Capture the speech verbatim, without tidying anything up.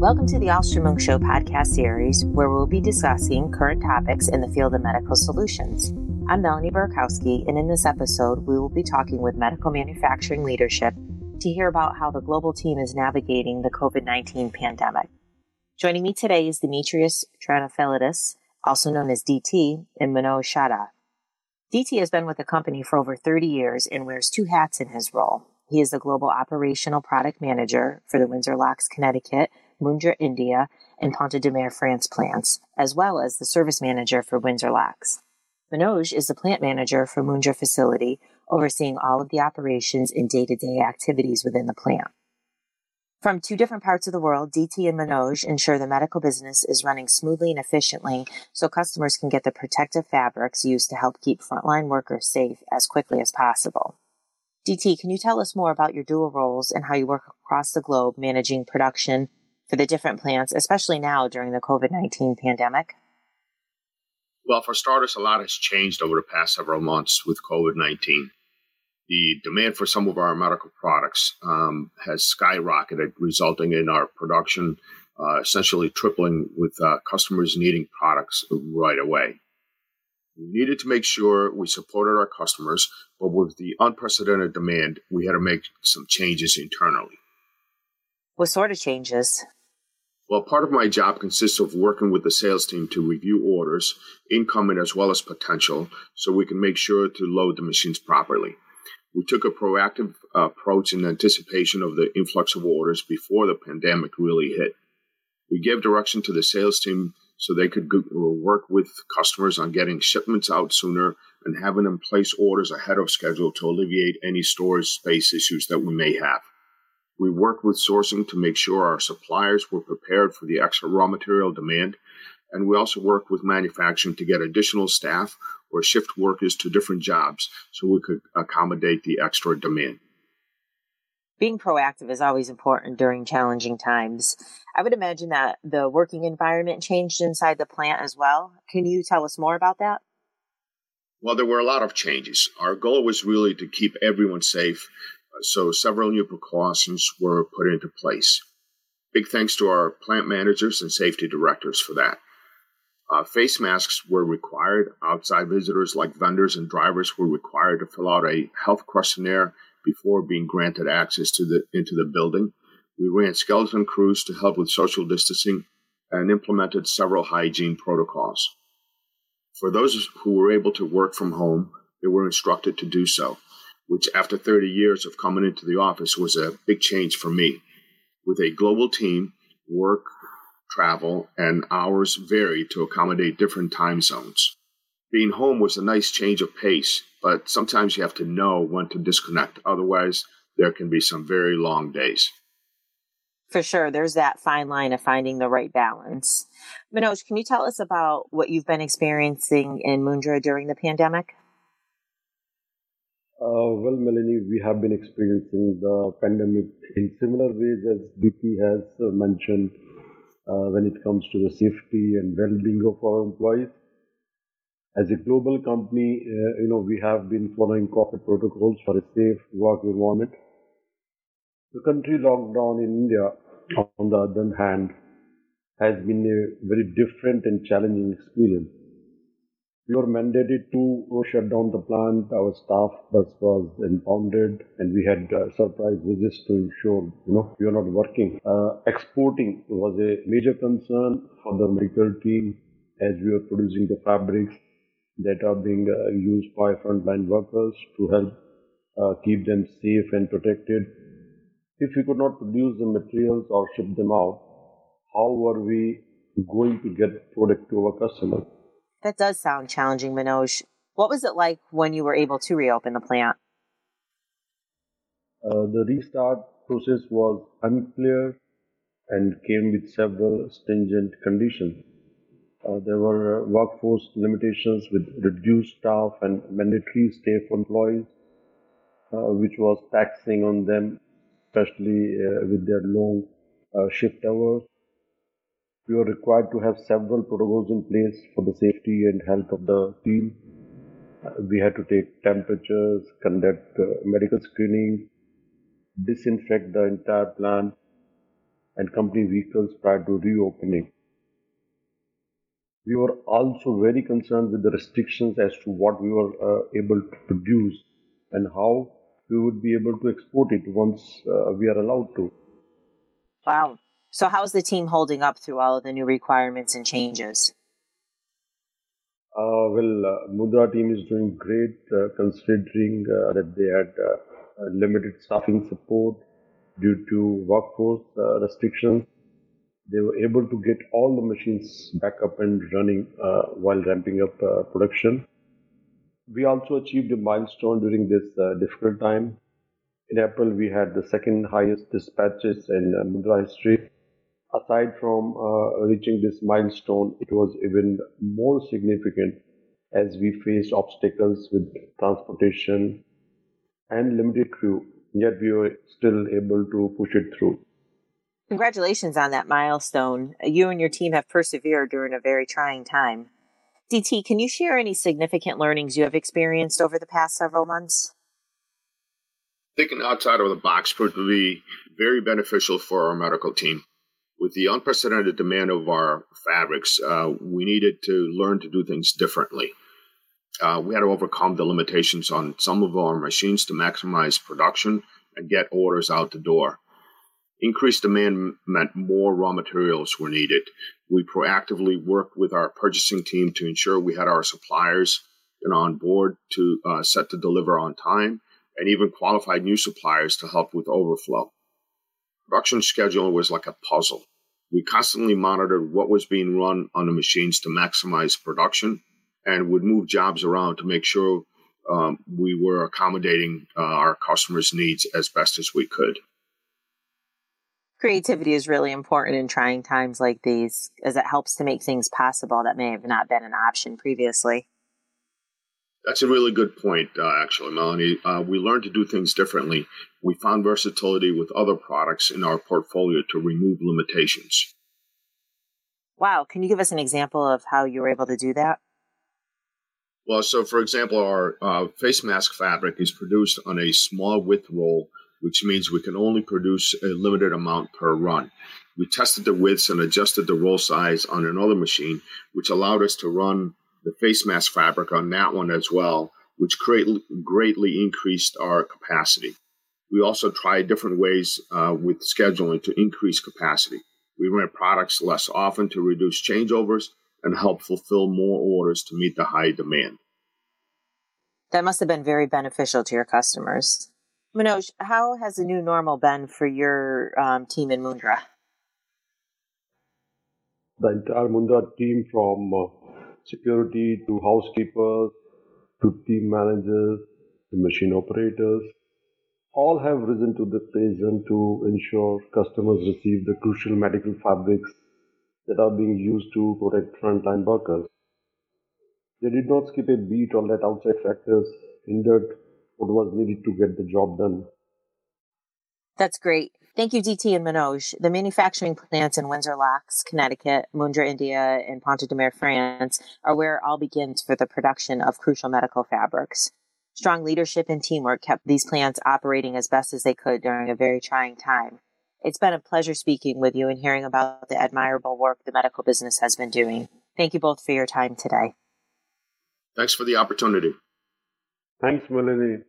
Welcome to the Alstrom Monk Show podcast series, where we'll be discussing current topics in the field of medical solutions. I'm Melanie Burkowski, and in this episode, we will be talking with medical manufacturing leadership to hear about how the global team is navigating the covid nineteen pandemic. Joining me today is Demetrius Tranofilidis, also known as D T, and Mano Shada. D T has been with the company for over thirty years and wears two hats in his role. He is the Global Operational Product Manager for the Windsor Locks, Connecticut, Mundra, India, and Pont-Audemer, France plants, as well as the Service Manager for Windsor Locks. Manoj is the Plant Manager for Mundra facility, overseeing all of the operations and day-to-day activities within the plant. From two different parts of the world, D T and Manoj ensure the medical business is running smoothly and efficiently so customers can get the protective fabrics used to help keep frontline workers safe as quickly as possible. D T, can you tell us more about your dual roles and how you work across the globe managing production for the different plants, especially now during the covid nineteen pandemic? Well, for starters, a lot has changed over the past several months with covid nineteen. The demand for some of our medical products um, has skyrocketed, resulting in our production uh, essentially tripling with uh, customers needing products right away. We needed to make sure we supported our customers, but with the unprecedented demand, we had to make some changes internally. What sort of changes? Well, part of my job consists of working with the sales team to review orders, incoming as well as potential, so we can make sure to load the machines properly. We took a proactive approach in anticipation of the influx of orders before the pandemic really hit. We gave direction to the sales team so they could go- work with customers on getting shipments out sooner and having them place orders ahead of schedule to alleviate any storage space issues that we may have. We worked with sourcing to make sure our suppliers were prepared for the extra raw material demand, and we also worked with manufacturing to get additional staff or shift workers to different jobs so we could accommodate the extra demand. Being proactive is always important during challenging times. I would imagine that the working environment changed inside the plant as well. Can you tell us more about that? Well, there were a lot of changes. Our goal was really to keep everyone safe, so several new precautions were put into place. Big thanks to our plant managers and safety directors for that. Uh, face masks were required. Outside visitors like vendors and drivers were required to fill out a health questionnaire before being granted access to the into the building. We ran skeleton crews to help with social distancing and implemented several hygiene protocols. For those who were able to work from home, they were instructed to do so, which after thirty years of coming into the office was a big change for me. With a global team, work, travel, and hours varied to accommodate different time zones. Being home was a nice change of pace, but sometimes you have to know when to disconnect. Otherwise, there can be some very long days. For sure. There's that fine line of finding the right balance. Manoj, can you tell us about what you've been experiencing in Mundra during the pandemic? Uh, well, Melanie, we have been experiencing the pandemic in similar ways as D T has mentioned uh, when it comes to the safety and well-being of our employees. As a global company, uh, you know, we have been following corporate protocols for a safe work environment. The country lockdown in India, on the other hand, has been a very different and challenging experience. We were mandated to shut down the plant. Our staff bus was impounded, and we had uh, surprise visits to ensure, you know, we were not working. Uh, exporting was a major concern for the medical team as we were producing the fabrics that are being uh, used by frontline workers to help uh, keep them safe and protected. If we could not produce the materials or ship them out, how were we going to get product to our customers? That does sound challenging, Manoj. What was it like when you were able to reopen the plant? Uh, the restart process was unclear and came with several stringent conditions. Uh, there were workforce limitations with reduced staff and mandatory stay for employees, uh, which was taxing on them, especially uh, with their long uh, shift hours. We were required to have several protocols in place for the safety and health of the team. Uh, we had to take temperatures, conduct uh, medical screening, disinfect the entire plant, and company vehicles prior to reopening. We were also very concerned with the restrictions as to what we were uh, able to produce and how we would be able to export it once uh, we are allowed to. Wow. So how's the team holding up through all of the new requirements and changes? Uh, well, uh, Mundra team is doing great uh, considering uh, that they had uh, limited staffing support due to workforce uh, restrictions. They were able to get all the machines back up and running uh, while ramping up uh, production. We also achieved a milestone during this uh, difficult time. In April, we had the second highest dispatches in uh, Mundra history. Aside from uh, reaching this milestone, it was even more significant as we faced obstacles with transportation and limited crew, yet we were still able to push it through. Congratulations on that milestone. You and your team have persevered during a very trying time. D T, can you share any significant learnings you have experienced over the past several months? Thinking outside of the box proved to be very beneficial for our medical team. With the unprecedented demand of our fabrics, uh, we needed to learn to do things differently. Uh, we had to overcome the limitations on some of our machines to maximize production and get orders out the door. Increased demand meant more raw materials were needed. We proactively worked with our purchasing team to ensure we had our suppliers on board to uh, set to deliver on time, and even qualified new suppliers to help with overflow. Production schedule was like a puzzle. We constantly monitored what was being run on the machines to maximize production and would move jobs around to make sure um, we were accommodating uh, our customers' needs as best as we could. Creativity is really important in trying times like these, as it helps to make things possible that may have not been an option previously. That's a really good point, uh, actually, Melanie. Uh, we learned to do things differently. We found versatility with other products in our portfolio to remove limitations. Wow. Can you give us an example of how you were able to do that? Well, so for example, our uh, face mask fabric is produced on a small width roll, which means we can only produce a limited amount per run. We tested the widths and adjusted the roll size on another machine, which allowed us to run the face mask fabric on that one as well, which greatly, greatly increased our capacity. We also tried different ways uh, with scheduling to increase capacity. We ran products less often to reduce changeovers and help fulfill more orders to meet the high demand. That must have been very beneficial to your customers. Manoj, how has the new normal been for your um, team in Mundra? The entire Mundra team, from uh, security to housekeepers, to team managers, to machine operators, all have risen to the occasion to ensure customers receive the crucial medical fabrics that are being used to protect frontline workers. They did not skip a beat or let outside factors hinder what was needed to get the job done. That's great. Thank you, D T and Manoj. The manufacturing plants in Windsor Locks, Connecticut, Mundra, India, and Pont-Audemer, France, are where it all begins for the production of crucial medical fabrics. Strong leadership and teamwork kept these plants operating as best as they could during a very trying time. It's been a pleasure speaking with you and hearing about the admirable work the medical business has been doing. Thank you both for your time today. Thanks for the opportunity. Thanks, Melanie.